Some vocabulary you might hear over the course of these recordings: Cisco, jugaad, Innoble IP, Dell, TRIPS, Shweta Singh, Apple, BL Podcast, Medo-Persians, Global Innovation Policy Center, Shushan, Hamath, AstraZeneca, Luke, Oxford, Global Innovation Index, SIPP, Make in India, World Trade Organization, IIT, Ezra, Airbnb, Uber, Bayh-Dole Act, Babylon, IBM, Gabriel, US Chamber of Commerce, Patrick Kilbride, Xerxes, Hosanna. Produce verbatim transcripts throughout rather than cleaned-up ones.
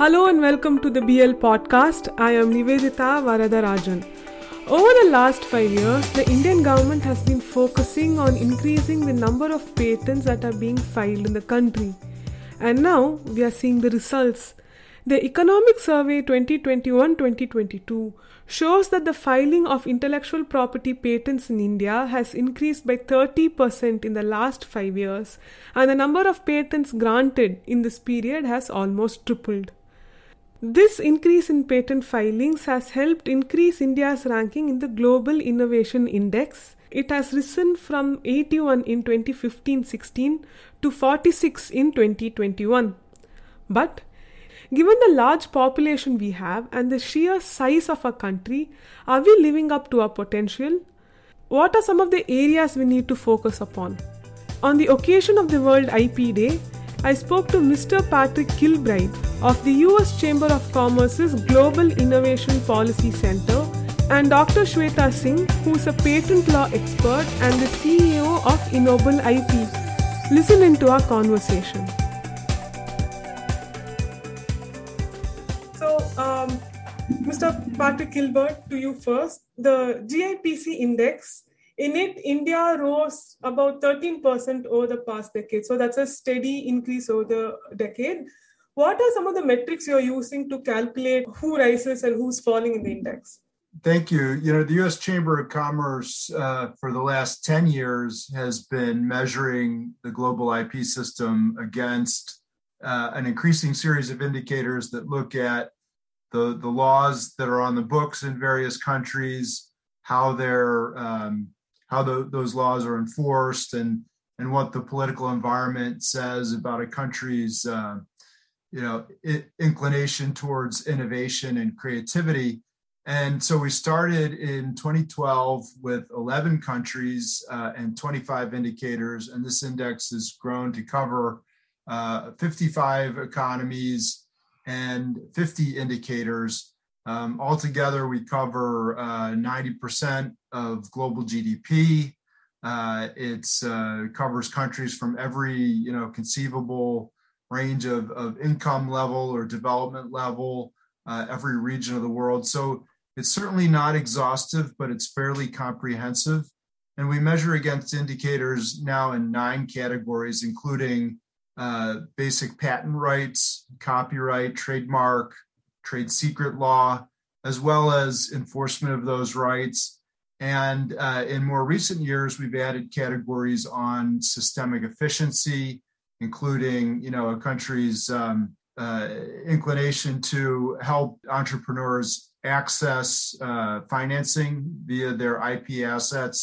Hello and welcome to the B L Podcast. I am Nivedita Varada Rajan. Over the last five years, the Indian government has been focusing on increasing the number of patents that are being filed in the country. And now we are seeing the results. The Economic Survey twenty twenty-one to twenty twenty-two shows that the filing of intellectual property patents in India has increased by thirty percent in the last five years, and the number of patents granted in this period has almost tripled. This increase in patent filings has helped increase India's ranking in the Global Innovation Index. It has risen from eighty-one in twenty fifteen sixteen to forty-six in twenty twenty-one. But given the large population we have and the sheer size of our country, are we living up to our potential? What are some of the areas we need to focus upon? On the occasion of the World I P Day, I spoke to Mister Patrick Kilbride of the U S Chamber of Commerce's Global Innovation Policy Center and Doctor Shweta Singh, who is a patent law expert and the C E O of Innoble I P. Listen into our conversation. Um, Mister Patrick Kilbride, to you first. The G I P C index, in it, India rose about thirteen percent over the past decade. So that's a steady increase over the decade. What are some of the metrics you're using to calculate who rises and who's falling in the index? Thank you. You know, the U S Chamber of Commerce uh, for the last ten years has been measuring the global I P system against uh, an increasing series of indicators that look at the the laws that are on the books in various countries, how they're um, how the, those laws are enforced, and and what the political environment says about a country's uh, you know it, inclination towards innovation and creativity. And so we started in twenty twelve with eleven countries uh, and twenty-five indicators, and this index has grown to cover uh, fifty-five economies. And fifty indicators. Um, altogether, we cover uh, ninety percent of global G D P. Uh, it's uh, covers countries from every you know conceivable range of, of income level or development level, uh, every region of the world. So it's certainly not exhaustive, but it's fairly comprehensive. And we measure against indicators now in nine categories, including Uh, basic patent rights, copyright, trademark, trade secret law, as well as enforcement of those rights. And uh, in more recent years, we've added categories on systemic efficiency, including, you know, a country's um, uh, inclination to help entrepreneurs access uh, financing via their I P assets,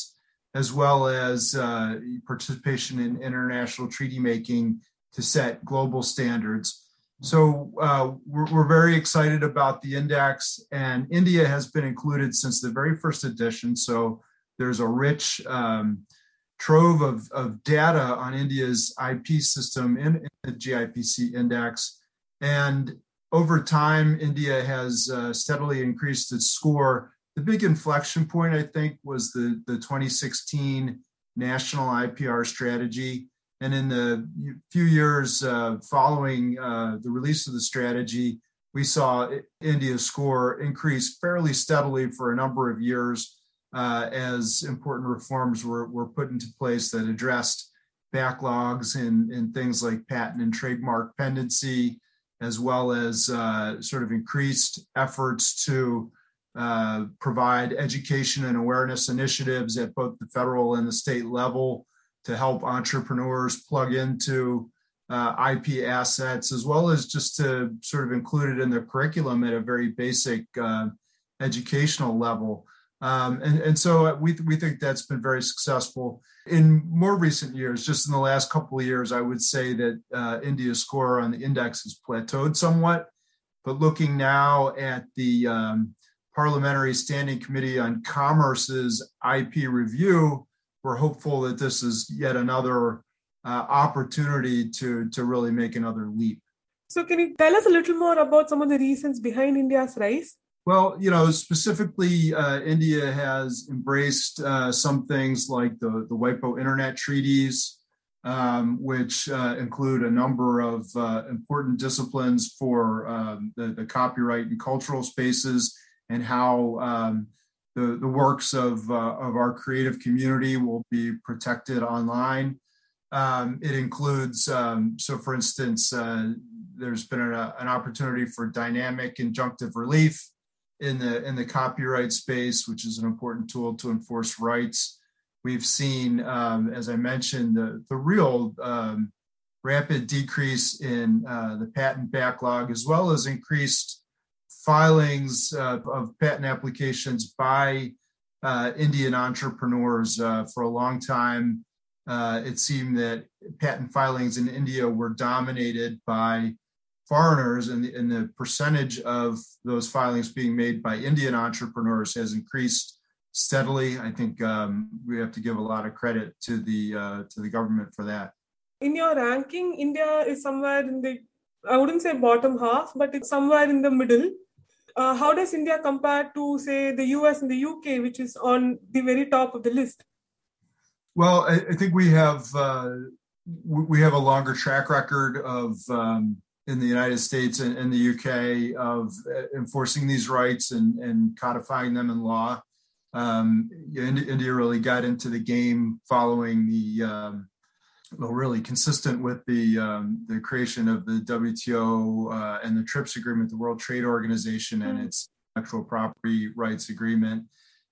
as well as uh, participation in international treaty making to set global standards. So uh, we're, we're very excited about the index, and India has been included since the very first edition. So there's a rich um, trove of, of data on India's I P system in, in the G I P C index. And over time, India has uh, steadily increased its score. The big inflection point, I think, was the, the twenty sixteen national I P R strategy. And in the few years uh, following uh, the release of the strategy, we saw India's score increase fairly steadily for a number of years uh, as important reforms were, were put into place that addressed backlogs in, in things like patent and trademark pendency, as well as uh, sort of increased efforts to uh, provide education and awareness initiatives at both the federal and the state level to help entrepreneurs plug into uh, I P assets, as well as just to sort of include it in their curriculum at a very basic uh, educational level. Um, and, and so we th- we think that's been very successful. In more recent years, just in the last couple of years, I would say that uh, India's score on the index has plateaued somewhat. But looking now at the um, Parliamentary Standing Committee on Commerce's I P review, we're hopeful that this is yet another uh, opportunity to, to really make another leap. So can you tell us a little more about some of the reasons behind India's rise? Well, you know, specifically, uh, India has embraced uh, some things like the, the WIPO Internet Treaties, um, which uh, include a number of uh, important disciplines for um, the, the copyright and cultural spaces, and how um, the, the works of, uh, of our creative community will be protected online. Um, it includes, um, so for instance, uh, there's been a, an opportunity for dynamic injunctive relief in the in the copyright space, which is an important tool to enforce rights. We've seen, um, as I mentioned, the, the real um, rapid decrease in uh, the patent backlog, as well as increased filings uh, of patent applications by uh, Indian entrepreneurs. Uh, for a long time, uh, it seemed that patent filings in India were dominated by foreigners, and the, and the percentage of those filings being made by Indian entrepreneurs has increased steadily. I think um, we have to give a lot of credit to the uh, to the government for that. In your ranking, India is somewhere in the, I wouldn't say bottom half, but it's somewhere in the middle. Uh, how does India compare to, say, the U S and the U K, which is on the very top of the list? Well, I, I think we have uh, we have a longer track record of um, in the United States and, and the U K of enforcing these rights and, and codifying them in law. Um, India really got into the game following the, um, well, really consistent with the um, the creation of the W T O uh, and the TRIPS agreement, the World Trade Organization, and its intellectual property rights agreement.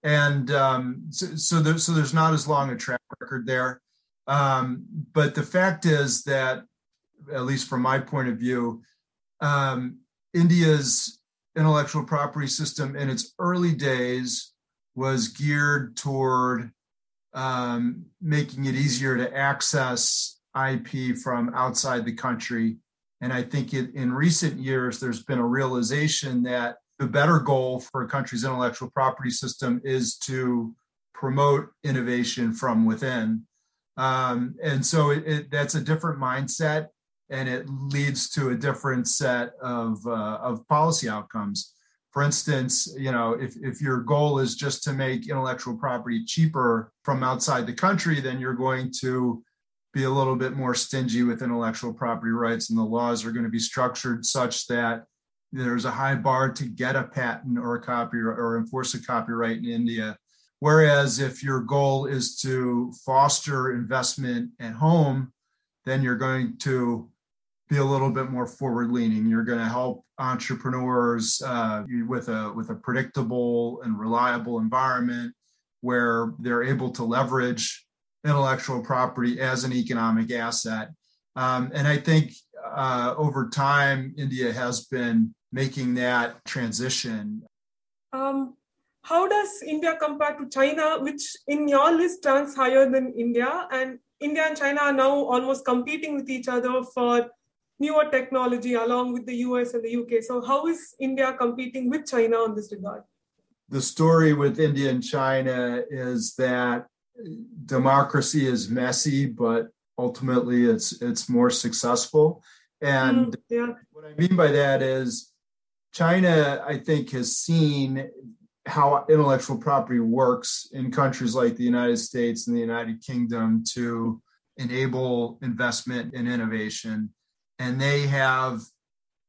And um, so, so, there, so there's not as long a track record there. Um, but the fact is that, at least from my point of view, um, India's intellectual property system in its early days was geared toward um, making it easier to access I P from outside the country. And I think it, in recent years, there's been a realization that the better goal for a country's intellectual property system is to promote innovation from within. Um, and so it, it, that's a different mindset, and it leads to a different set of, uh, of policy outcomes. For instance, you know, if, if your goal is just to make intellectual property cheaper from outside the country, then you're going to be a little bit more stingy with intellectual property rights, and the laws are going to be structured such that there's a high bar to get a patent or a copyright or enforce a copyright in India. Whereas if your goal is to foster investment at home, then you're going to be a little bit more forward-leaning. You're going to help entrepreneurs uh, with a with a predictable and reliable environment where they're able to leverage intellectual property as an economic asset. Um, and I think uh, over time, India has been making that transition. Um, how does India compare to China, which in your list ranks higher than India? And India and China are now almost competing with each other for newer technology along with the U S and the U K. So how is India competing with China on this regard? The story with India and China is that democracy is messy, but ultimately it's it's more successful. And mm, yeah. What I mean by that is China, I think, has seen how intellectual property works in countries like the United States and the United Kingdom to enable investment and innovation. And they have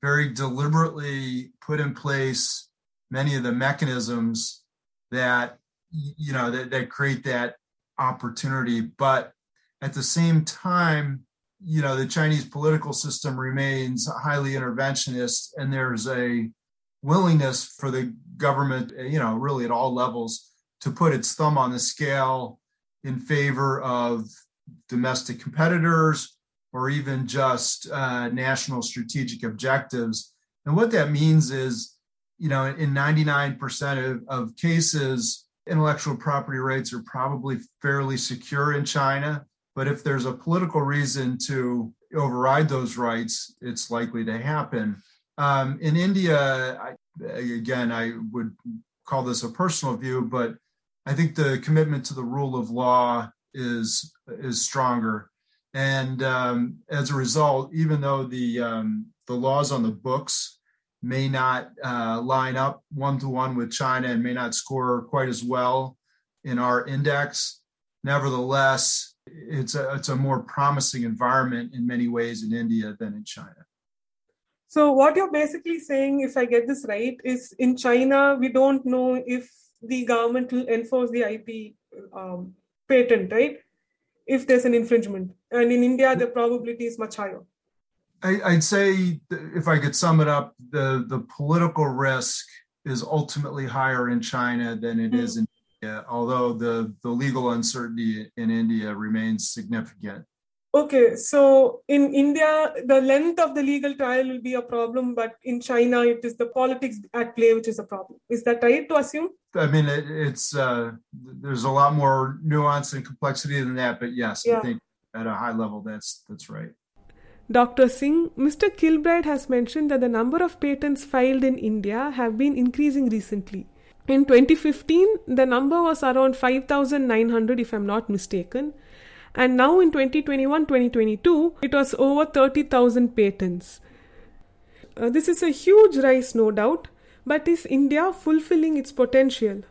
very deliberately put in place many of the mechanisms that, you know, that, that create that opportunity. But at the same time, you know, the Chinese political system remains highly interventionist, and there's a willingness for the government, you know, really at all levels, to put its thumb on the scale in favor of domestic competitors, or even just uh, national strategic objectives. And what that means is, you know, in ninety-nine percent of, of cases, intellectual property rights are probably fairly secure in China. But if there's a political reason to override those rights, it's likely to happen. Um, in India, I, again, I would call this a personal view, but I think the commitment to the rule of law is is stronger. And um, as a result, even though the um, the laws on the books may not uh, line up one to one with China and may not score quite as well in our index, nevertheless, it's a, it's a more promising environment in many ways in India than in China. So what you're basically saying, if I get this right, is in China, we don't know if the government will enforce the I P um, patent, right? If there's an infringement. And in India, the probability is much higher. I, I'd say, if I could sum it up, the, the political risk is ultimately higher in China than it mm-hmm. is in India, although the, the legal uncertainty in India remains significant. Okay, so in India, the length of the legal trial will be a problem, but in China, it is the politics at play which is a problem. Is that right to assume? I mean, it, it's uh, there's a lot more nuance and complexity than that, but yes, yeah. I think at a high level, that's that's right. Doctor Singh, Mister Kilbride has mentioned that the number of patents filed in India have been increasing recently. In twenty fifteen, the number was around five thousand nine hundred, if I'm not mistaken. And now in twenty twenty-one twenty twenty-two, it was over thirty thousand patents. Uh, this is a huge rise, no doubt, but is India fulfilling its potential?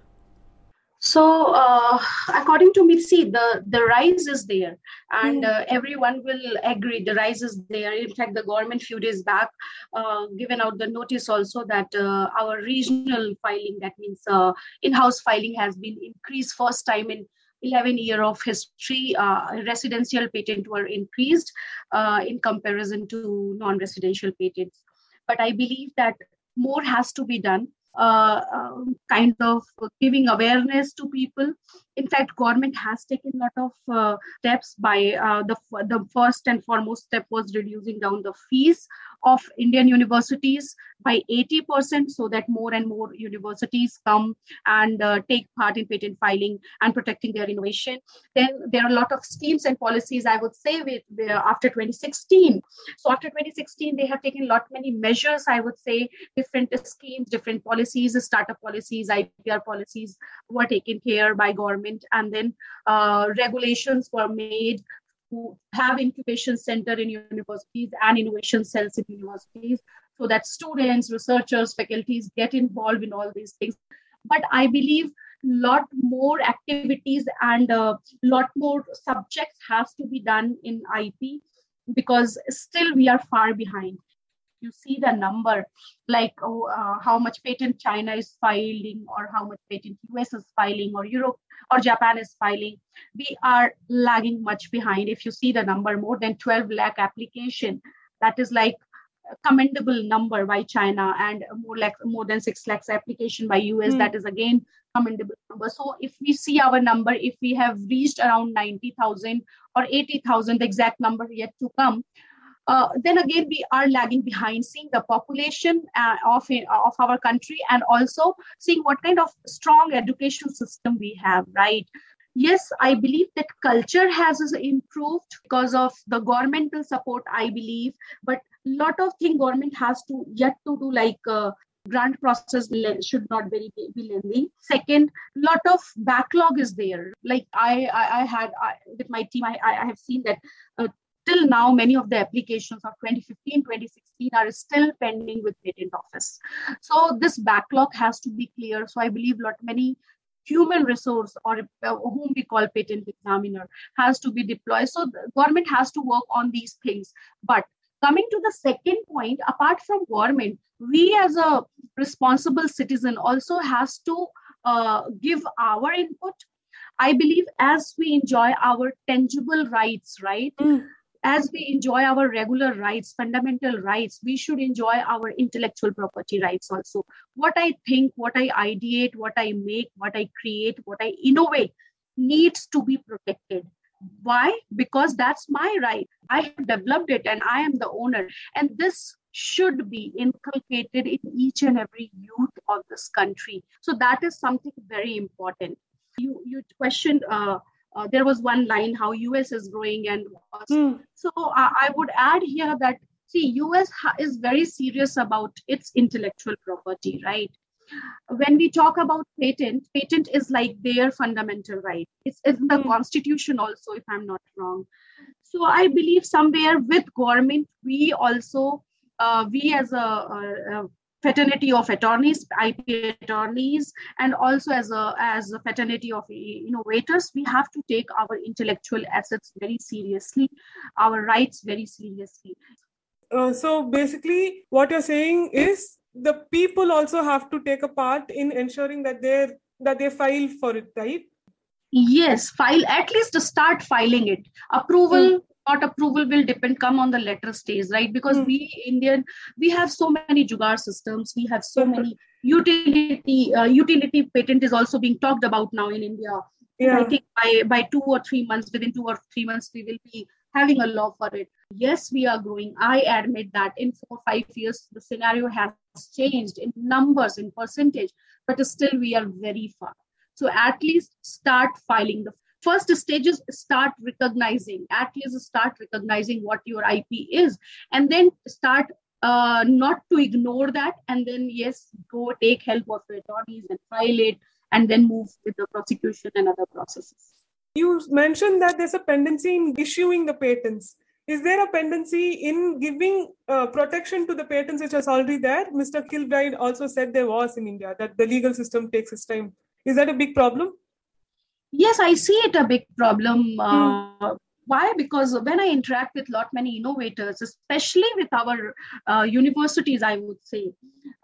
So, uh, according to MIRSI, the, the rise is there, and uh, everyone will agree the rise is there. In fact, the government few days back uh, given out the notice also that uh, our regional filing, that means uh, in-house filing, has been increased first time in eleven year of history. Uh, residential patents were increased uh, in comparison to non-residential patents. But I believe that more has to be done, uh, uh, kind of giving awareness to people. In fact, government has taken a lot of uh, steps by uh, the, the first and foremost step was reducing down the fees of Indian universities by eighty percent so that more and more universities come and uh, take part in patent filing and protecting their innovation. Then there are a lot of schemes and policies, I would say, with uh, after twenty sixteen. So after twenty sixteen, they have taken a lot many measures, I would say, different schemes, different policies, startup policies, I P R policies were taken care by government. And then uh, regulations were made who have incubation center in universities and innovation cells in universities so that students, researchers, faculties get involved in all these things. But I believe lot more activities and a lot more subjects has to be done in I P because still we are far behind. You see the number, like oh, uh, how much patent China is filing or how much patent U S is filing or Europe or Japan is filing. We are lagging much behind. If you see the number, more than twelve lakh application, that is like a commendable number by China and more like more than six lakhs application by U S. Mm. That is again commendable number. So if we see our number, if we have reached around ninety thousand or eighty thousand, the exact number yet to come, Uh, then again, we are lagging behind seeing the population uh, of, of our country and also seeing what kind of strong education system we have, right? Yes, I believe that culture has improved because of the governmental support, I believe. But a lot of things government has to yet to do, like uh, grant process should not be very lengthy. Second, lot of backlog is there. Like I, I, I had I, with my team, I, I have seen that uh, till now, many of the applications of twenty fifteen, twenty sixteen are still pending with patent office. So this backlog has to be clear. So I believe lot many human resource or whom we call patent examiner has to be deployed. So the government has to work on these things. But coming to the second point, apart from government, we as a responsible citizen also has to uh, give our input. I believe as we enjoy our tangible rights, right? Mm. As we enjoy our regular rights, fundamental rights, we should enjoy our intellectual property rights also. What I think, what I ideate, what I make, what I create, what I innovate needs to be protected. Why? Because that's my right. I have developed it and I am the owner. And this should be inculcated in each and every youth of this country. So that is something very important. You you questioned uh, uh, there was one line how U S is growing and mm. so uh, I would add here that see U S ha- is very serious about its intellectual property, right? When we talk about patent, patent is like their fundamental right. It's in the mm. constitution also, if I'm not wrong. So I believe somewhere with government, we also uh, we as a, a, a fraternity of attorneys, I P attorneys, and also as a as a fraternity of innovators, we have to take our intellectual assets very seriously, our rights very seriously. Uh, so basically, what you're saying is the people also have to take a part in ensuring that they that they file for it, right? Yes, file, at least start filing it. Approval. Mm. Not approval will depend, come on the letter stage, right? Because mm. we Indian, we have so many jugaad systems. We have so many utility, uh, utility patent is also being talked about now in India. Yeah. I think by, by two or three months, within two or three months, we will be having a law for it. Yes, we are growing. I admit that in four or five years, the scenario has changed in numbers, in percentage, but still we are very far. So at least start filing the first stages, start recognizing, at least start recognizing what your I P is, and then start uh, not to ignore that. And then, yes, go take help of the attorneys and file it, and then move with the prosecution and other processes. You mentioned that there's a pendency in issuing the patents. Is there a pendency in giving uh, protection to the patents which was already there? Mister Kilbride also said there was in India, that the legal system takes its time. Is that a big problem? Yes, I see it a big problem. Uh, mm. Why? Because when I interact with lot many innovators, especially with our uh, universities, I would say,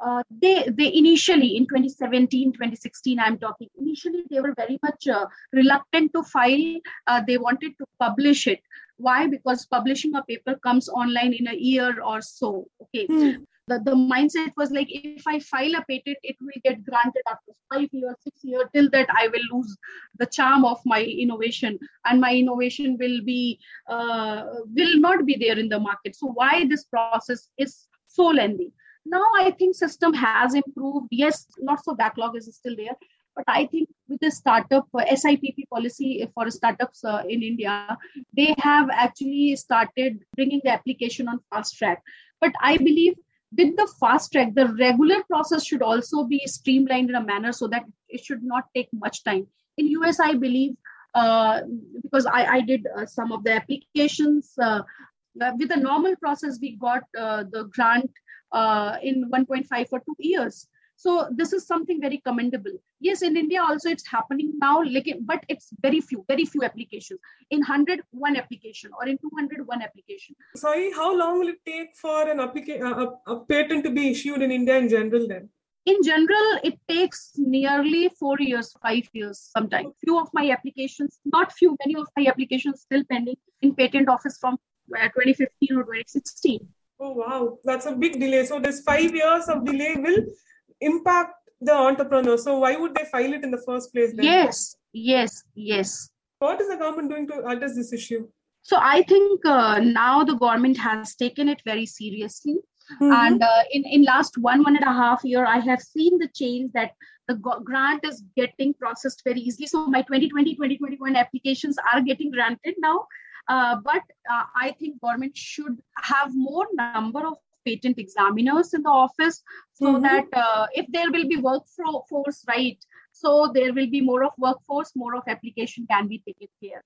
uh, they they initially in twenty seventeen, twenty sixteen, I'm talking, initially they were very much uh, reluctant to file. Uh, they wanted to publish it. Why? Because publishing a paper comes online in a year or so. Okay. Mm. The, the mindset was like, if I file a patent, it will get granted after five years, six years, till that I will lose the charm of my innovation, and my innovation will be uh, will not be there in the market. So why this process is so lengthy? Now I think system has improved. Yes, lots of backlog is still there. But I think with the startup uh, S I P P policy for startups uh, in India, they have actually started bringing the application on fast track. But I believe with the fast track, the regular process should also be streamlined in a manner so that it should not take much time. In U S, I believe, uh, because I, I did uh, some of the applications, uh, with the normal process, we got uh, the grant uh, in one point five for two years. So this is something very commendable. Yes, in India also it's happening now, but it's very few, very few applications. In one hundred, one application, or in two hundred, one application. Sorry, how long will it take for an applica- a, a patent to be issued in India in general then? In general, it takes nearly four years, five years sometimes. Few of my applications, not few, many of my applications still pending in patent office from twenty fifteen or twenty sixteen. Oh wow, that's a big delay. So this five years of delay will impact the entrepreneur. So why would they file it in the first place then? Yes, yes, yes. What is the government doing to address this issue? So I think uh, now the government has taken it very seriously. Mm-hmm. And uh, in, in last one, one and a half year, I have seen the change that the go- grant is getting processed very easily. So my twenty twenty, twenty twenty-one applications are getting granted now. Uh, but uh, I think government should have more number of patent examiners in the office, so mm-hmm. that uh, if there will be workforce, right, so there will be more of workforce, more of application can be taken care.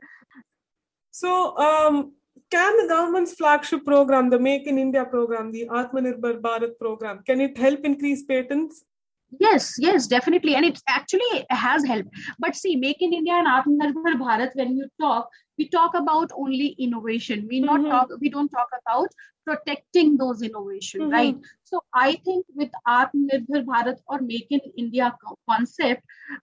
So um, can the government's flagship program, the Make in India program, the Atmanirbhar Bharat program, can it help increase patents? Yes, yes, definitely. And it actually has helped. But see, Make in India and Atmanirbhar Bharat, when you talk, we talk about only innovation. We not mm-hmm. talk. We don't talk about protecting those innovations, mm-hmm. right? So I think with Atmanirbhar Bharat or Make in India concept,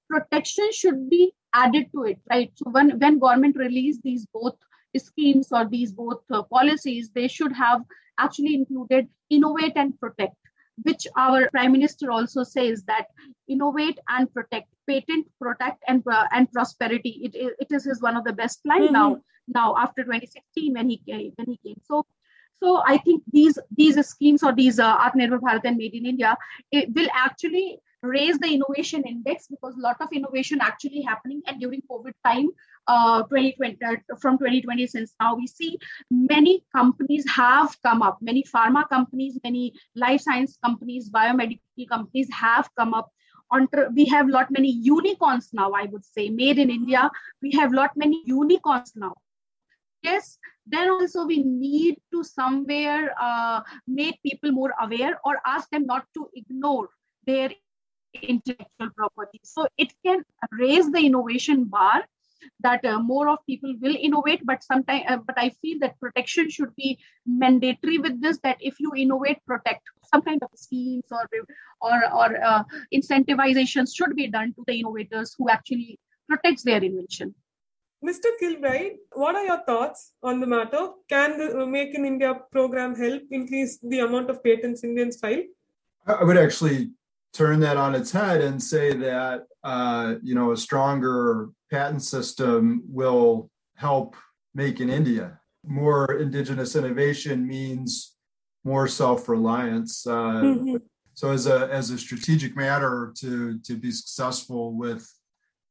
protection should be added to it, right? So when, when government release these both schemes or these both uh, policies, they should have actually included innovate and protect, which our Prime Minister also says that innovate and protect, patent, protect and uh, and prosperity. It, it it is his one of the best plan mm-hmm. now. Now after twenty sixteen when he came, when he came. So so I think these these schemes or these uh, Atmanirbhar Bharat and Made in India, it will actually raise the innovation index, because a lot of innovation actually happening, and during COVID time, uh, twenty twenty uh, from twenty twenty since now we see many companies have come up, many pharma companies, many life science companies, biomedical companies have come up. We have lot many unicorns now, I would say, made in India. We have lot many unicorns now. Yes, then also we need to somewhere uh, make people more aware or ask them not to ignore their intellectual property. So it can raise the innovation bar that uh, more of people will innovate, but sometimes, uh, but I feel that protection should be mandatory with this, that if you innovate, protect. Some kind of schemes or or, or uh, incentivizations should be done to the innovators who actually protects their invention. Mister Kilbride, what are your thoughts on the matter? Can the Make in India program help increase the amount of patents Indians file? I would actually turn that on its head and say that uh, you know a stronger patent system will help Make in India. More indigenous innovation means more self-reliance. Uh, mm-hmm. So as a as a strategic matter to to be successful with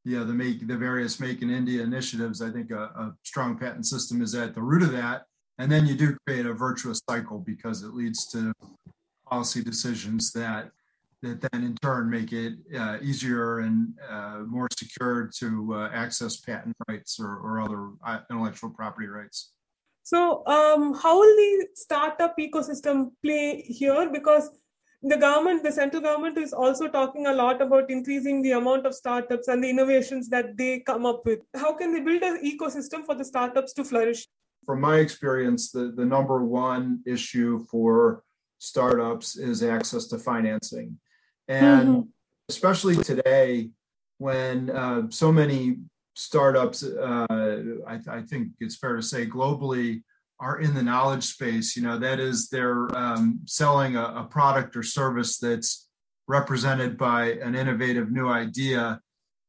yeah the make the various Make in India initiatives, I think a, a strong patent system is at the root of that. And then you do create a virtuous cycle because it leads to policy decisions that that then in turn make it uh, easier and uh, more secure to uh, access patent rights or, or other intellectual property rights. So um, how will the startup ecosystem play here? Because the government, the central government is also talking a lot about increasing the amount of startups and the innovations that they come up with. How can they build an ecosystem for the startups to flourish? From my experience, the, the number one issue for startups is access to financing. And mm-hmm. especially today, when uh, so many startups, uh, I, I think it's fair to say globally, are in the knowledge space. You know, that is, they're um, selling a, a product or service that's represented by an innovative new idea.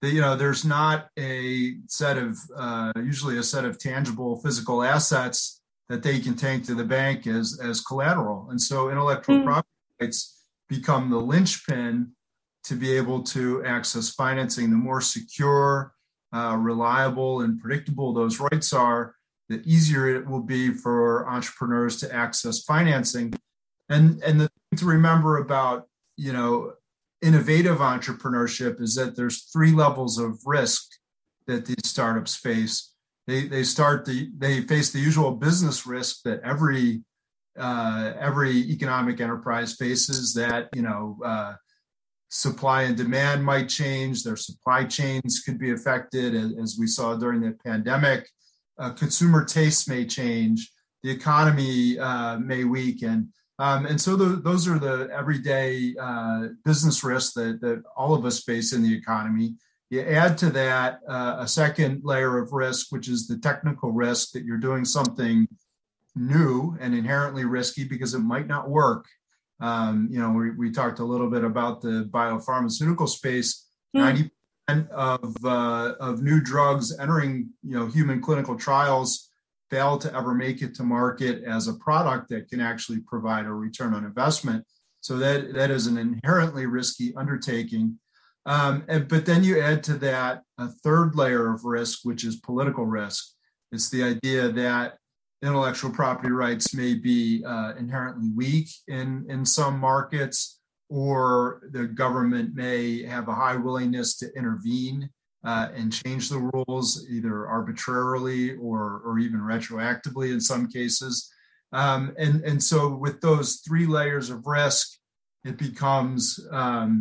That, you know, there's not a set of, uh, usually a set of tangible physical assets that they can take to the bank as, as collateral. And so intellectual mm-hmm. property rights become the linchpin to be able to access financing. The more secure, Uh, reliable and predictable those rights are, the easier it will be for entrepreneurs to access financing. And and the thing to remember about, you know, innovative entrepreneurship is that there's three levels of risk that these startups face. They they start the they face the usual business risk that every uh, every economic enterprise faces, that, you know, uh, supply and demand might change. Their supply chains could be affected, as we saw during the pandemic. Uh, consumer tastes may change. The economy uh, may weaken. Um, and so the, those are the everyday uh, business risks that, that all of us face in the economy. You add to that uh, a second layer of risk, which is the technical risk that you're doing something new and inherently risky because it might not work. Um, you know, we, we talked a little bit about the biopharmaceutical space. Ninety percent of uh, of new drugs entering, you know, human clinical trials fail to ever make it to market as a product that can actually provide a return on investment. So that that is an inherently risky undertaking. Um, and, but then you add to that a third layer of risk, which is political risk. It's the idea that intellectual property rights may be uh, inherently weak in, in some markets, or the government may have a high willingness to intervene uh, and change the rules, either arbitrarily or, or even retroactively in some cases. Um, and, and so with those three layers of risk, it becomes um,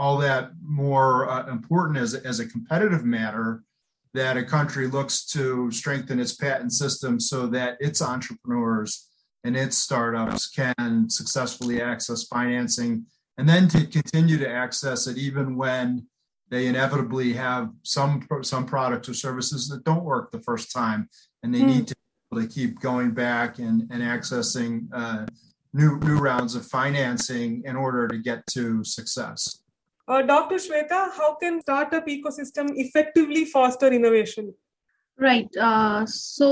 all that more uh, important as, as a competitive matter, that a country looks to strengthen its patent system so that its entrepreneurs and its startups can successfully access financing, and then to continue to access it even when they inevitably have some some products or services that don't work the first time, and they mm. need to be able to keep going back and, and accessing uh, new new rounds of financing in order to get to success. Uh, Doctor Shweta, how can startup ecosystem effectively foster innovation? Right. Uh, so,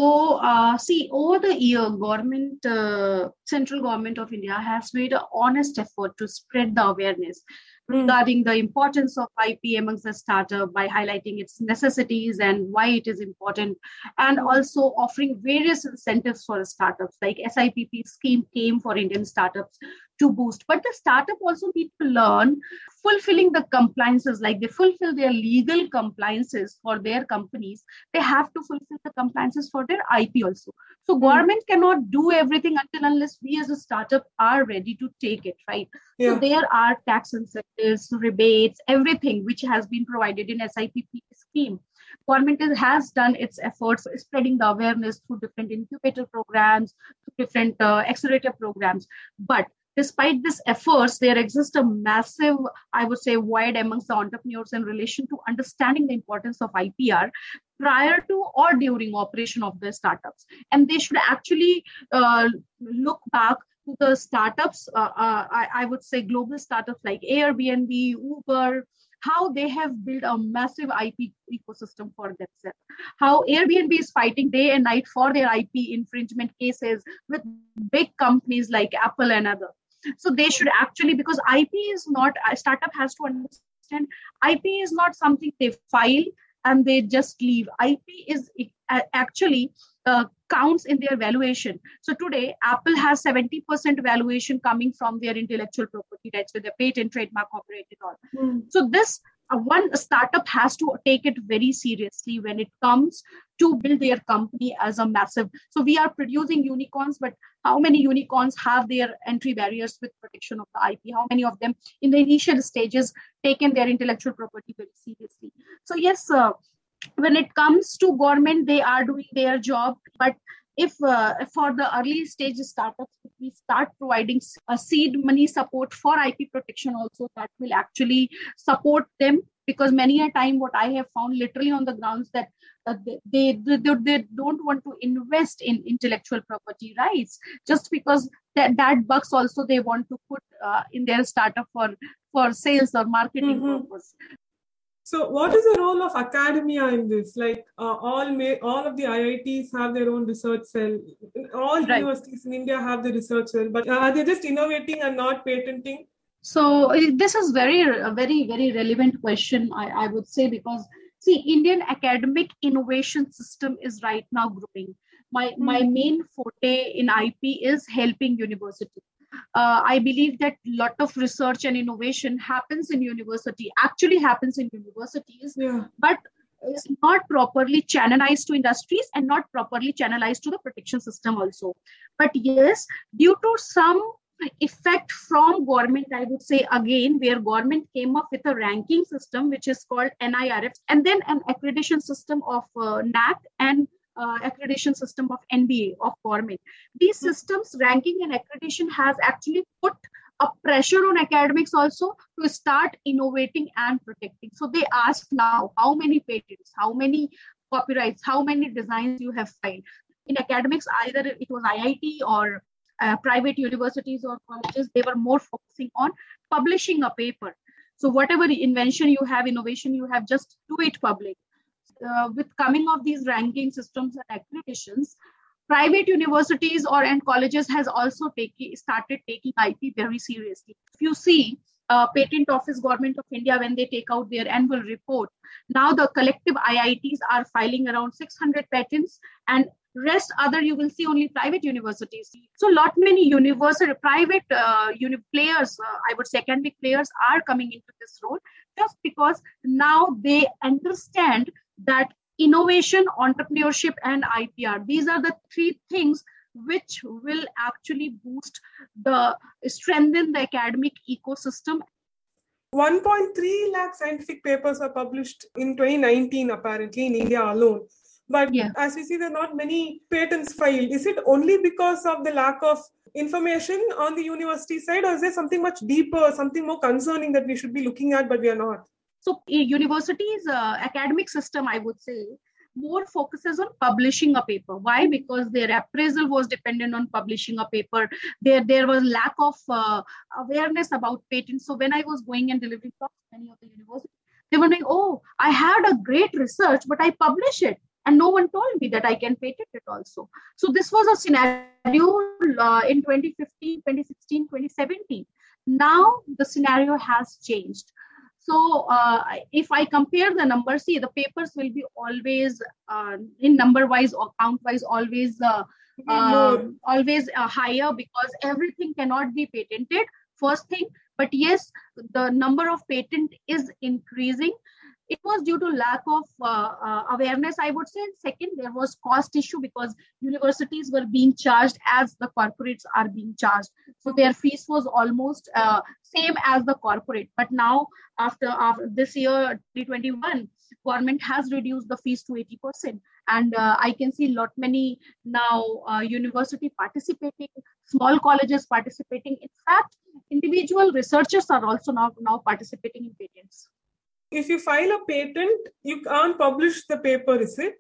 uh, see, over the year, government, uh, central government of India has made an honest effort to spread the awareness mm. regarding the importance of I P amongst the startup by highlighting its necessities and why it is important, and also offering various incentives for startups, like S I P P scheme came for Indian startups to boost. But the startup also need to learn fulfilling the compliances, like they fulfill their legal compliances for their companies. They have to fulfill the compliances for their I P also. So mm-hmm. government cannot do everything until unless we as a startup are ready to take it, right? Yeah. So there are tax incentives, rebates, everything which has been provided in S I P P scheme. Government is, has done its efforts spreading the awareness through different incubator programs, different uh, accelerator programs. But despite these efforts, there exists a massive, I would say, void amongst the entrepreneurs in relation to understanding the importance of I P R prior to or during operation of their startups. And they should actually uh, look back to the startups, uh, uh, I, I would say global startups like Airbnb, Uber, how they have built a massive I P ecosystem for themselves, how Airbnb is fighting day and night for their I P infringement cases with big companies like Apple and others. So they should actually, because I P is not, a startup has to understand, I P is not something they file and they just leave. I P is actually uh, counts in their valuation. So today, Apple has seventy percent valuation coming from their intellectual property rights with their patent, trademark, copyright, and all. Mm. So this uh, one startup has to take it very seriously when it comes to build their company as a massive. So we are producing unicorns, but how many unicorns have their entry barriers with protection of the I P? How many of them in the initial stages taken their intellectual property very seriously? So yes, uh, when it comes to government, they are doing their job. But if uh, for the early stage startups, if we start providing a seed money support for I P protection also, that will actually support them. Because many a time what I have found literally on the grounds that uh, they, they, they, they don't want to invest in intellectual property rights just because that, that bucks also they want to put uh, in their startup for, for sales or marketing mm-hmm. purpose. So what is the role of academia in this? Like uh, all may, all of the I I Ts have their own research cell. All right. Universities in India have the research cell, but uh, are they just innovating and not patenting? So this is very, very, very relevant question, I, I would say, because see, Indian academic innovation system is right now growing. My, mm-hmm. my main forte in I P is helping universities. Uh, I believe that a lot of research and innovation happens in university, actually happens in universities, yeah. but is not properly channelized to industries and not properly channelized to the protection system also. But yes, due to some effect from government, I would say again, where government came up with a ranking system, which is called N I R F, and then an accreditation system of uh, N A C and Uh, accreditation system of N B A of government. These mm-hmm. systems, ranking and accreditation has actually put a pressure on academics also to start innovating and protecting. So they ask now how many patents, how many copyrights, how many designs you have filed. In academics, either it was I I T or uh, private universities or colleges, they were more focusing on publishing a paper. So whatever invention you have, innovation you have, just do it public. Uh, with coming of these ranking systems and accreditations, private universities or and colleges has also take, started taking I P very seriously. If you see uh, Patent Office, Government of India, when they take out their annual report, now the collective I I Ts are filing around six hundred patents, and rest other you will see only private universities. So lot many university private uh, uni- players, uh, I would say academic players, are coming into this role just because now they understand that innovation, entrepreneurship, and I P R, these are the three things which will actually boost the, strengthen the academic ecosystem. one point three lakh scientific papers are published in twenty nineteen, apparently, in India alone. But yeah. as we see, there are not many patents filed. Is it only because of the lack of information on the university side, or is there something much deeper, something more concerning that we should be looking at, but we are not? So universities, uh, academic system, I would say, more focuses on publishing a paper. Why? Because their appraisal was dependent on publishing a paper. There, there was lack of uh, awareness about patents. So when I was going and delivering talks to many of the universities, they were like, oh, I had a great research, but I publish it. And no one told me that I can patent it also. So this was a scenario uh, in twenty fifteen, twenty sixteen, twenty seventeen. Now the scenario has changed. So uh, if I compare the numbers, see the papers will be always uh, in number wise or count wise, always uh, uh, no. always uh, higher because everything cannot be patented, first thing. But yes, the number of patents is increasing. It was due to lack of uh, uh, awareness, I would say. And second, there was cost issue because universities were being charged as the corporates are being charged. So their fees was almost uh, same as the corporate. But now, after, after this year, twenty twenty-one, government has reduced the fees to eighty percent. And uh, I can see lot many now uh, university participating, small colleges participating. In fact, individual researchers are also now, now participating in patents. If you file a patent, you can't publish the paper, is it?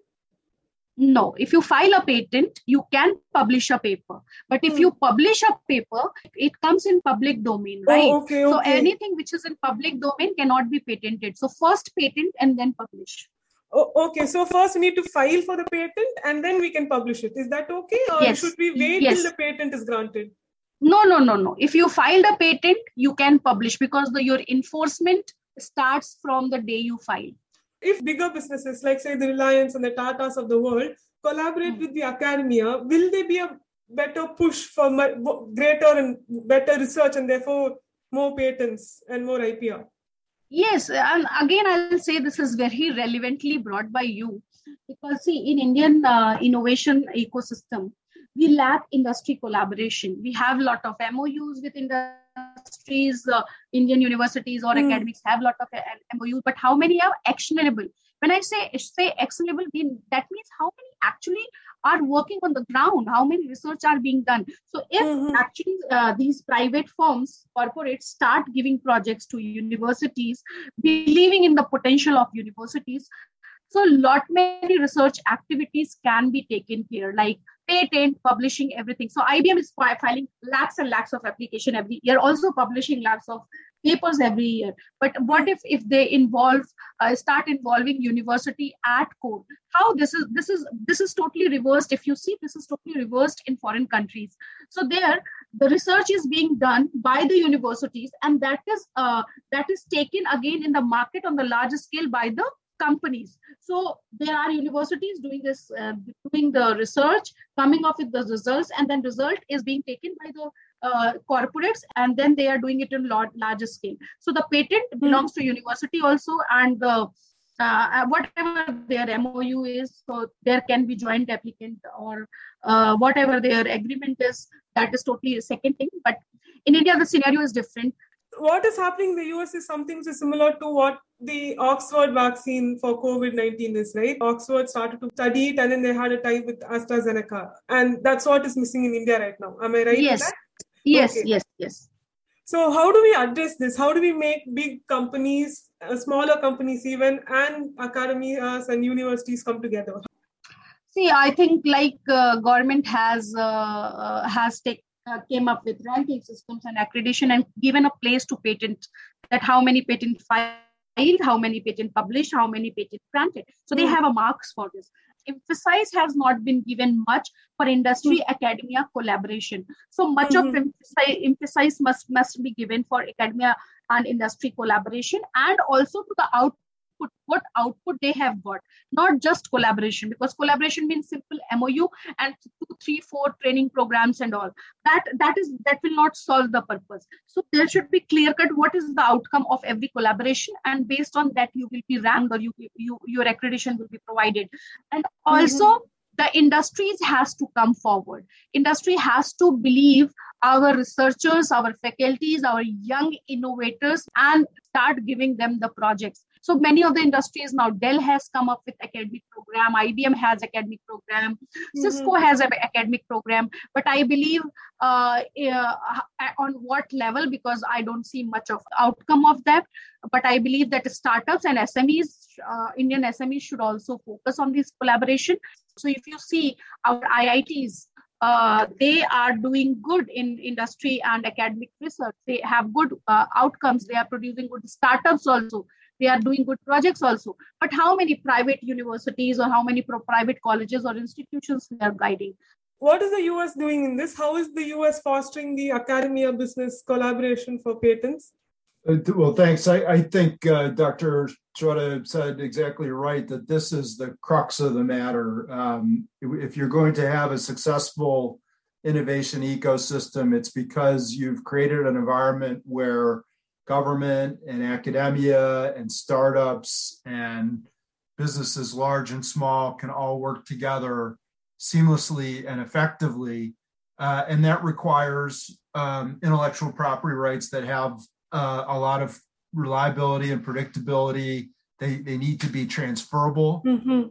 No. If you file a patent, you can publish a paper. But if mm. you publish a paper, it comes in public domain, right? Oh, okay, so okay. anything which is in public domain cannot be patented. So first patent and then publish. Oh, okay. So first we need to file for the patent and then we can publish it. Is that okay? Or yes. should we wait yes. till the patent is granted? No, no, no, no. If you filed a patent, you can publish because the, your enforcement starts from the day you file. If bigger businesses like say the Reliance and the Tatas of the world collaborate mm. with the academia, will there be a better push for greater and better research and therefore more patents and more I P R? Yes, and again I'll say this is very relevantly brought by you because see in Indian uh, innovation ecosystem, we lack industry collaboration. We have a lot of M O Us with industries, uh, Indian universities or mm. academics have a lot of M O Us, but how many are actionable? When I say say actionable, that means how many actually are working on the ground, how many research are being done. So if mm-hmm. actually uh, these private firms, corporates start giving projects to universities, believing in the potential of universities, so lot many research activities can be taken here, like patent, publishing, everything. So I B M is filing lakhs and lakhs of applications every year, also publishing lakhs of papers every year. But what if, if they involve, uh, start involving university at core? How this is, this is, this is totally reversed. If you see, this is totally reversed in foreign countries. So there, the research is being done by the universities, and that is, uh, that is taken again in the market on the larger scale by the companies. So there are universities doing this, uh, doing the research, coming up with the results, and then result is being taken by the uh, corporates, and then they are doing it in lot larger scale. So the patent mm. belongs to university also, and the uh, whatever their M O U is, so there can be joint applicant or uh, whatever their agreement is. That is totally a second thing. But in India, the scenario is different. What is happening in the U S is something similar to what the Oxford vaccine for covid nineteen is, right? Oxford started to study it and then they had a tie with AstraZeneca. And that's what is missing in India right now. Am I right? Yes, that? yes, okay. yes, yes. So how do we address this? How do we make big companies, uh, smaller companies even, and academies and universities come together? See, I think like uh, government has, uh, has taken Uh, came up with ranking systems and accreditation and given a place to patent, that how many patent filed, how many patent published, how many patent granted. So they have a marks for this. Emphasis has not been given much for industry mm-hmm. academia collaboration. So much mm-hmm. of emphasis, emphasis must, must be given for academia and industry collaboration, and also to the output, what output they have got, not just collaboration, because collaboration means simple M O U and two, three, four training programs and all that. That is that will not solve the purpose. So there should be clear cut what is the outcome of every collaboration, and based on that you will be ranked or you, you your accreditation will be provided. And also mm-hmm. the industries has to come forward. Industry has to believe our researchers, our faculties, our young innovators, and start giving them the projects. So many of the industries now, Dell has come up with academic program, I B M has academic program, mm-hmm. Cisco has an academic program. But I believe uh, uh, on what level, because I don't see much of outcome of that. But I believe that startups and S M Es, uh, Indian S M Es should also focus on this collaboration. So if you see our I I Ts, Uh, they are doing good in industry and academic research. They have good uh, outcomes. They are producing good startups also. They are doing good projects also. But how many private universities or how many pro- private colleges or institutions they are guiding? What is the U S doing in this? How is the U S fostering the academia business collaboration for patents? Well, thanks. I, I think uh, Doctor Shweta said exactly right, that this is the crux of the matter. Um, if you're going to have a successful innovation ecosystem, it's because you've created an environment where government and academia and startups and businesses large and small can all work together seamlessly and effectively. Uh, and that requires um, intellectual property rights that have Uh, a lot of reliability and predictability. They they need to be transferable mm-hmm.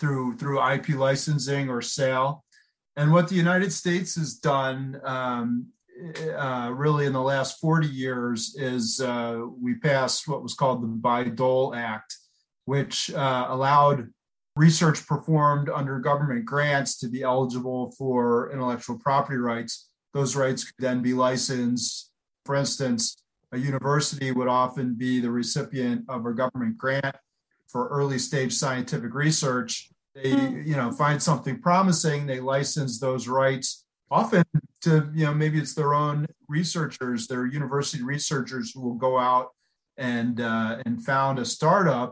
through through I P licensing or sale. And what the United States has done um, uh, really in the last forty years is uh, we passed what was called the Bayh-Dole Act, which uh, allowed research performed under government grants to be eligible for intellectual property rights. Those rights could then be licensed. For instance, a university would often be the recipient of a government grant for early stage scientific research. They, you know, find something promising, they license those rights, often to, you know, maybe it's their own researchers, their university researchers who will go out and uh, and found a startup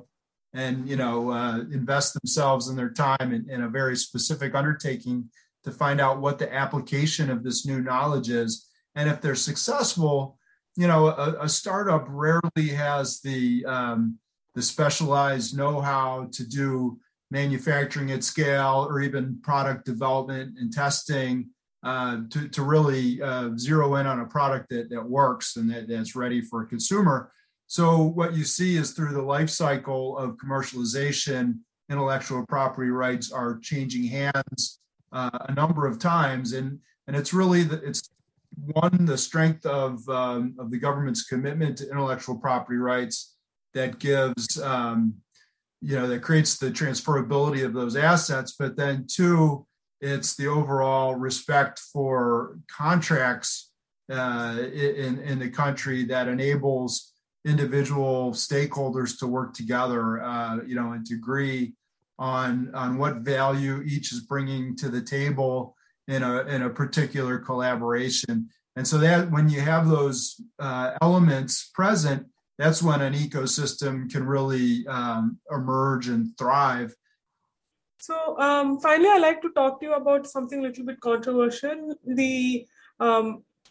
and, you know, uh, invest themselves and their time in, in a very specific undertaking to find out what the application of this new knowledge is. And if they're successful, you know, a, a startup rarely has the um, the specialized know-how to do manufacturing at scale or even product development and testing uh, to, to really uh, zero in on a product that, that works and that, that's ready for a consumer. So what you see is through the life cycle of commercialization, intellectual property rights are changing hands uh, a number of times. And, and it's really, the, it's one, the strength of um, of the government's commitment to intellectual property rights that gives, um, you know, that creates the transferability of those assets. But then two, it's the overall respect for contracts uh, in, in the country that enables individual stakeholders to work together, uh, you know, and to agree on, on what value each is bringing to the table in a in a particular collaboration. And so that when you have those uh, elements present, that's when an ecosystem can really um, emerge and thrive. So um, finally, I'd like to talk to you about something a little bit controversial, the um,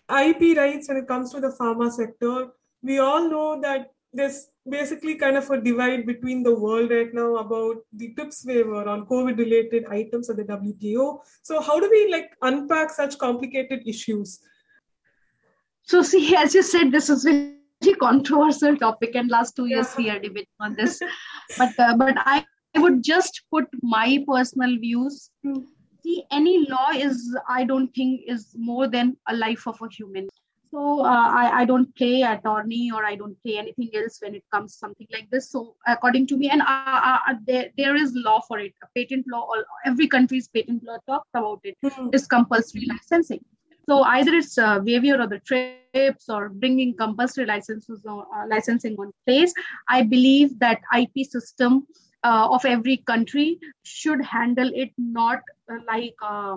I P rights when it comes to the pharma sector. We all know that there's basically kind of a divide between the world right now about the TRIPS waiver on COVID-related items at the W T O. So how do we like unpack such complicated issues? So see, as you said, this is a very controversial topic and last two years yeah. we are debating on this. but uh, but I would just put my personal views. Hmm. See, any law is, I don't think, is more than a life of a human. So uh, I, I don't play attorney or I don't play anything else when it comes to something like this. So according to me, and uh, uh, there, there is law for it, a patent law, all, every country's patent law talks about it, mm-hmm. is compulsory licensing. So either it's uh, waiver of the TRIPS or bringing compulsory licenses or uh, licensing on place. I believe that I P system uh, of every country should handle it, not uh, like uh,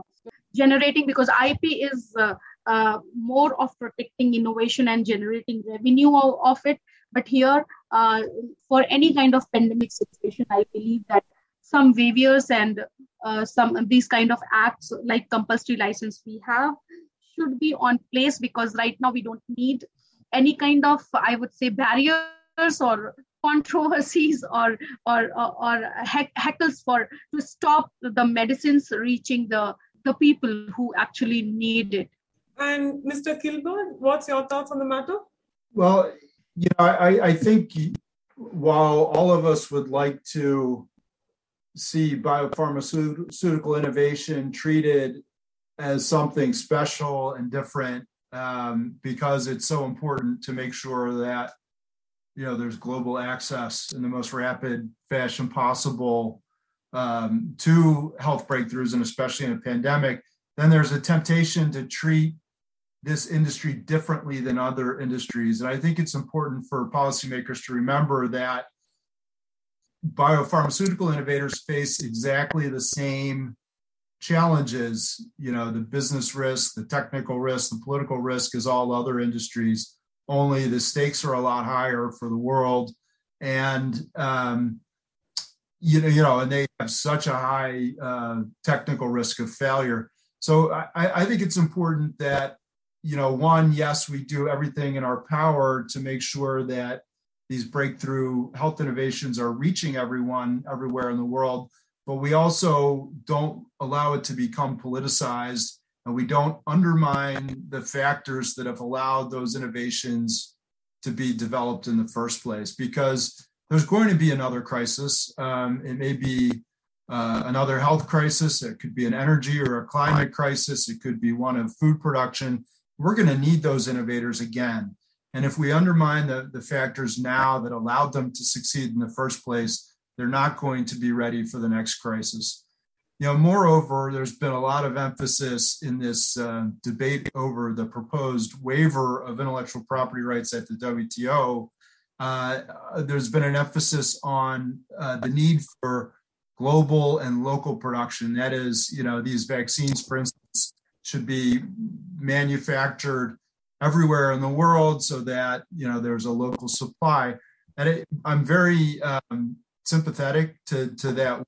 generating, because I P is... Uh, Uh, more of protecting innovation and generating revenue of, of it. But here, uh, for any kind of pandemic situation, I believe that some waivers and uh, some of these kind of acts like compulsory license we have should be on place, because right now we don't need any kind of, I would say, barriers or controversies or or or, or heck, heckles for to stop the medicines reaching the, the people who actually need it. And Mister Kilbride, what's your thoughts on the matter? Well, you know, I, I think while all of us would like to see biopharmaceutical innovation treated as something special and different, um, because it's so important to make sure that, you know, there's global access in the most rapid fashion possible um, to health breakthroughs, and especially in a pandemic, then there's a temptation to treat this industry differently than other industries. And I think it's important for policymakers to remember that biopharmaceutical innovators face exactly the same challenges. You know, the business risk, the technical risk, the political risk as all other industries. only the stakes are a lot higher for the world. And, um, you know, you know, and they have such a high uh, technical risk of failure. So I, I think it's important that, you know, one, yes, we do everything in our power to make sure that these breakthrough health innovations are reaching everyone everywhere in the world, but we also don't allow it to become politicized, and we don't undermine the factors that have allowed those innovations to be developed in the first place, because there's going to be another crisis. Um, it may be uh, another health crisis. It could be an energy or a climate crisis. It could be one of food production. We're going to need those innovators again. And if we undermine the, the factors now that allowed them to succeed in the first place, they're not going to be ready for the next crisis. You know, moreover, there's been a lot of emphasis in this uh, debate over the proposed waiver of intellectual property rights at the W T O. Uh, there's been an emphasis on uh, the need for global and local production. That is, you know, these vaccines, for instance, should be manufactured everywhere in the world so that, you know, there's a local supply. And it, I'm very um, sympathetic to, to that.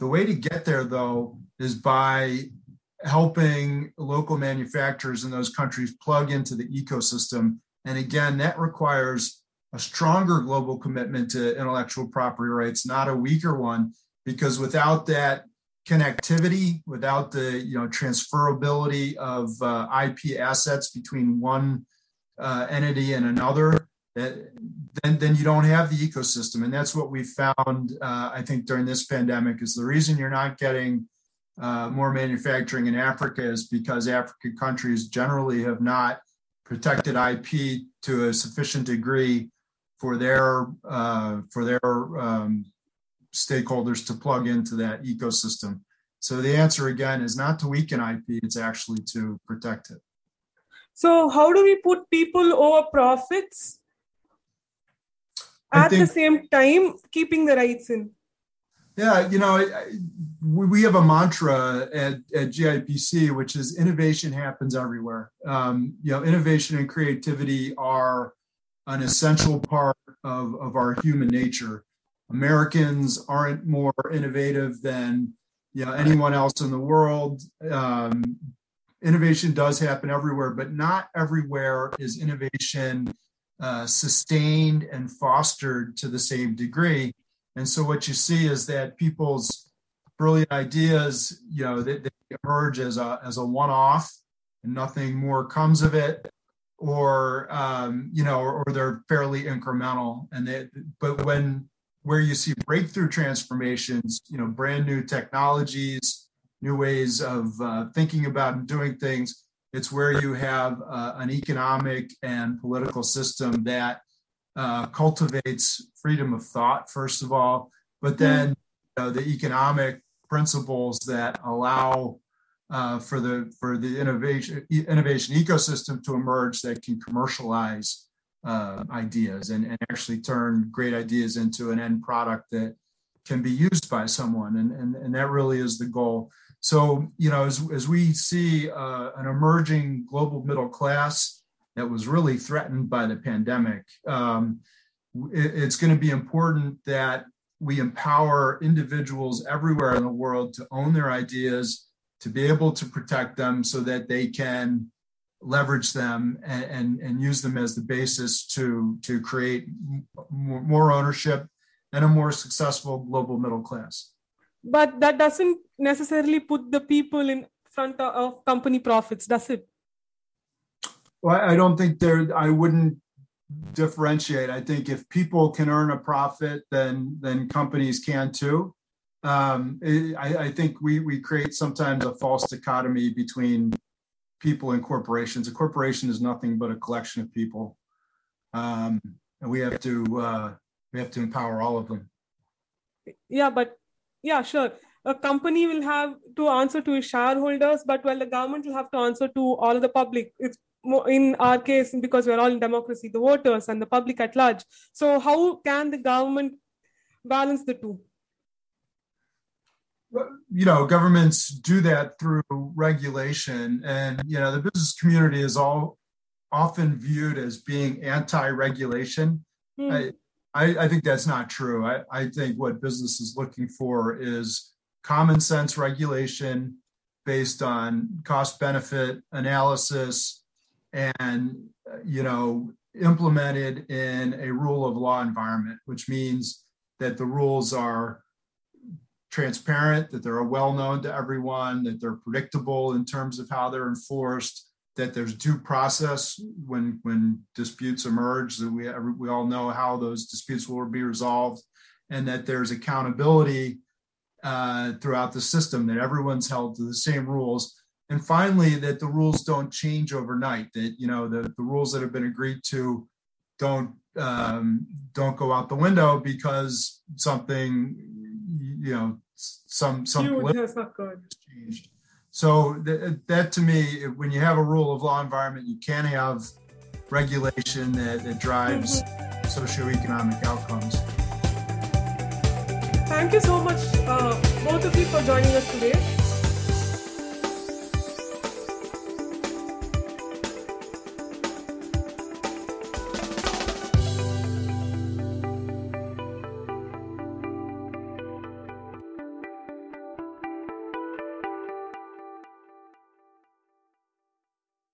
The way to get there, though, is by helping local manufacturers in those countries plug into the ecosystem. And again, that requires a stronger global commitment to intellectual property rights, not a weaker one, because without that connectivity, without the, you know, transferability of uh, I P assets between one uh, entity and another, that, then, then you don't have the ecosystem. And that's what we found, uh, I think, during this pandemic, is the reason you're not getting uh, more manufacturing in Africa is because African countries generally have not protected I P to a sufficient degree for their uh, for their um, stakeholders to plug into that ecosystem. So the answer, again, is not to weaken I P, it's actually to protect it. So how do we put people over profits at think, the same time, keeping the rights in? Yeah, you know, I, I, we have a mantra at, at G I P C, which is innovation happens everywhere. Um, you know, innovation and creativity are an essential part of, of our human nature. Americans aren't more innovative than, you know, anyone else in the world. Um, innovation does happen everywhere, but not everywhere is innovation uh, sustained and fostered to the same degree. And so what you see is that people's brilliant ideas, you know, they, they emerge as a as a one-off, and nothing more comes of it, or um, you know, or, or they're fairly incremental. And they, but when where you see breakthrough transformations, you know, brand new technologies, new ways of uh, thinking about and doing things, it's where you have uh, an economic and political system that uh, cultivates freedom of thought, first of all, but then, you know, the economic principles that allow uh, for the for the innovation innovation ecosystem to emerge that can commercialize Uh, ideas and, and actually turn great ideas into an end product that can be used by someone. And, and, and that really is the goal. So, you know, as, as we see uh, an emerging global middle class that was really threatened by the pandemic, um, it, it's going to be important that we empower individuals everywhere in the world to own their ideas, to be able to protect them so that they can leverage them and, and, and use them as the basis to, to create more, more ownership and a more successful global middle class. But that doesn't necessarily put the people in front of company profits, does it? Well, I don't think there, I wouldn't differentiate. I think if people can earn a profit, then, then companies can too. Um, it, I, I think we, we create sometimes a false dichotomy between people and corporations. A corporation is nothing but a collection of people, um, and we have to uh, we have to empower all of them. Yeah, but yeah, sure. A company will have to answer to its shareholders, but while the government will have to answer to all the public. It's more in our case because we're all in democracy, the voters and the public at large. So, how can the government balance the two? You know, governments do that through regulation, and, you know, the business community is all often viewed as being anti-regulation. Mm. I, I, I think that's not true. I, I think what business is looking for is common sense regulation based on cost benefit analysis and, you know, implemented in a rule of law environment, which means that the rules are transparent, that they're well known to everyone, that they're predictable in terms of how they're enforced, that there's due process when when disputes emerge, that we we all know how those disputes will be resolved, and that there's accountability uh, throughout the system, that everyone's held to the same rules. And finally, that the rules don't change overnight, that, you know, the, the rules that have been agreed to don't um, don't go out the window because something, you know, some some has changed. So that, that to me, when you have a rule of law environment, you can have regulation that, that drives mm-hmm. socioeconomic outcomes. Thank you so much, uh, both of you, for joining us today.